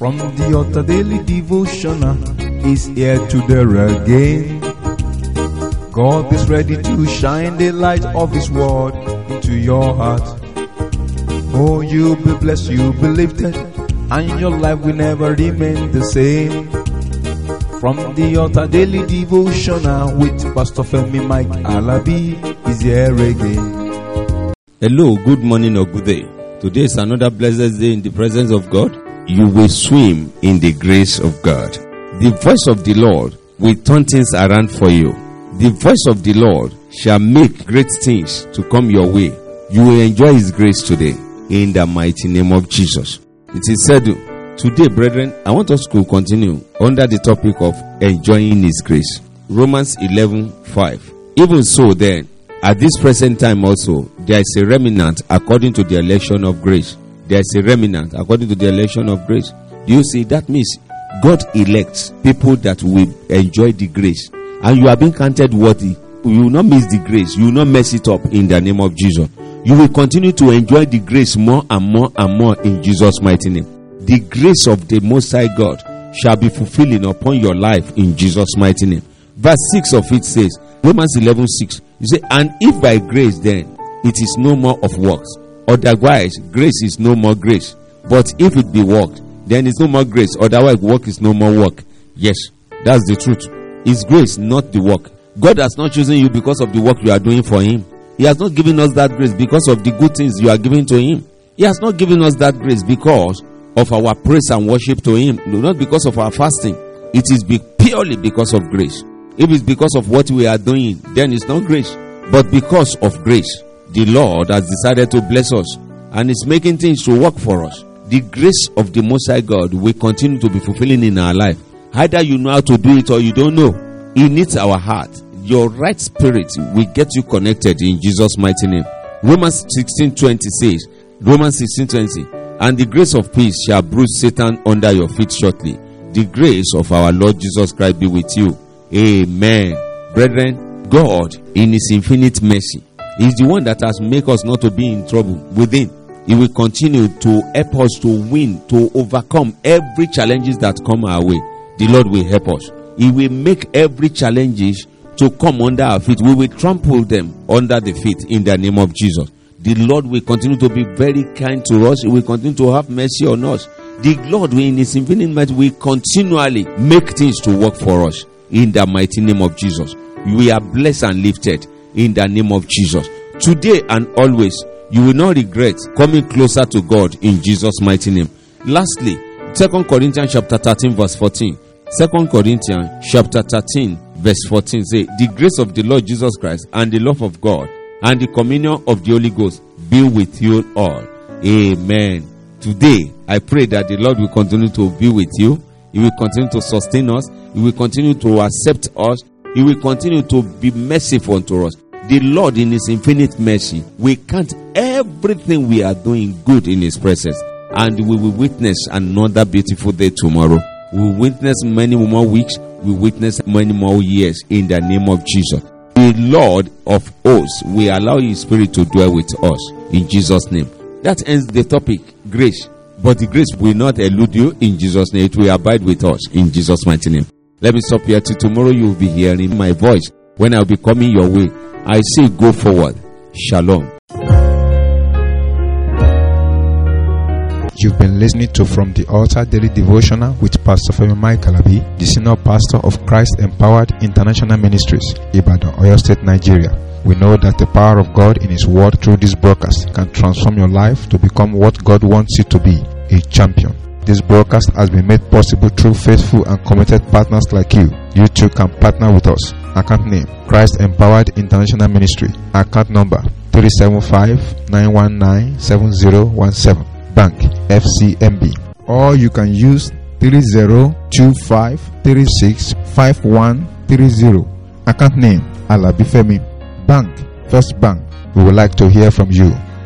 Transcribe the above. From the Altar Daily Devotional is here to there again. God is ready to shine the light of His Word into your heart. Oh, you'll be blessed, you'll be lifted, and your life will never remain the same. From the Altar Daily Devotional with Pastor Femi Mike Alabi is here again. Hello, good morning or good day. Today is another blessed day in the presence of God. You will swim in the grace of God. The voice of the Lord will turn things around for you. The voice of the Lord shall make great things to come your way. You will enjoy His grace today in the mighty name of Jesus. It is said today, brethren, I want us to continue under the topic of enjoying His grace. Romans 11:5. Even so then, at this present time also, there is a remnant according to the election of grace. There's a remnant according to the election of grace. Do you see? That means God elects people that will enjoy the grace. And you are being counted worthy. You will not miss the grace. You will not mess it up in the name of Jesus. You will continue to enjoy the grace more and more and more in Jesus' mighty name. The grace of the Most High God shall be fulfilling upon your life in Jesus' mighty name. Verse 6 of it says, Romans 11:6. You say, and if by grace then, it is no more of works. Otherwise, grace is no more grace. But if it be work, then it's no more grace. Otherwise, work is no more work. Yes, that's the truth. It's grace, not the work. God has not chosen you because of the work you are doing for Him. He has not given us that grace because of the good things you are giving to Him. He has not given us that grace because of our praise and worship to Him. No, not because of our fasting. It is purely because of grace. If it's because of what we are doing, then it's not grace. But because of grace, the Lord has decided to bless us and is making things to work for us. The grace of the Most High God will continue to be fulfilling in our life. Either you know how to do it or you don't know. It needs our heart. Your right spirit will get you connected in Jesus' mighty name. Romans 16:20 says, and the grace of peace shall bruise Satan under your feet shortly. The grace of our Lord Jesus Christ be with you. Amen. Brethren, God in His infinite mercy is the one that has made us not to be in trouble within. He will continue to help us to win, to overcome every challenges that come our way. The Lord will help us. He will make every challenges to come under our feet. We will trample them under the feet in the name of Jesus. The Lord will continue to be very kind to us. He will continue to have mercy on us. The Lord will, in His infinite might, will continually make things to work for us in the mighty name of Jesus. We are blessed and lifted in the name of Jesus. Today and always, you will not regret coming closer to God in Jesus' mighty name. Lastly, 2 Corinthians chapter 13 verse 14. 2 Corinthians chapter 13 verse 14 say, the grace of the Lord Jesus Christ and the love of God and the communion of the Holy Ghost be with you all. Amen. Today, I pray that the Lord will continue to be with you. He will continue to sustain us. He will continue to accept us. He will continue to be merciful unto us. The Lord in His infinite mercy, we count everything we are doing good in His presence. And we will witness another beautiful day tomorrow. We will witness many more weeks. We will witness many more years in the name of Jesus. The Lord of hosts will allow His Spirit to dwell with us in Jesus' name. That ends the topic, grace. But the grace will not elude you in Jesus' name. It will abide with us in Jesus' mighty name. Let me stop here till tomorrow. You will be hearing my voice when I will be coming your way. I say go forward. Shalom. You've been listening to From the Altar Daily Devotional with Pastor Femi Mike Alabi, the Senior Pastor of Christ Empowered International Ministries, Ibadan, Oyo State, Nigeria. We know that the power of God in His Word through this broadcast can transform your life to become what God wants you to be, a champion. This broadcast has been made possible through faithful and committed partners like you. You too can partner with us. Account name, Christ Empowered International Ministry. Account number, 375-919-7017. Bank, FCMB. Or you can use 3025365130. Account name, Alabi Femi. Bank, First Bank. We would like to hear from you.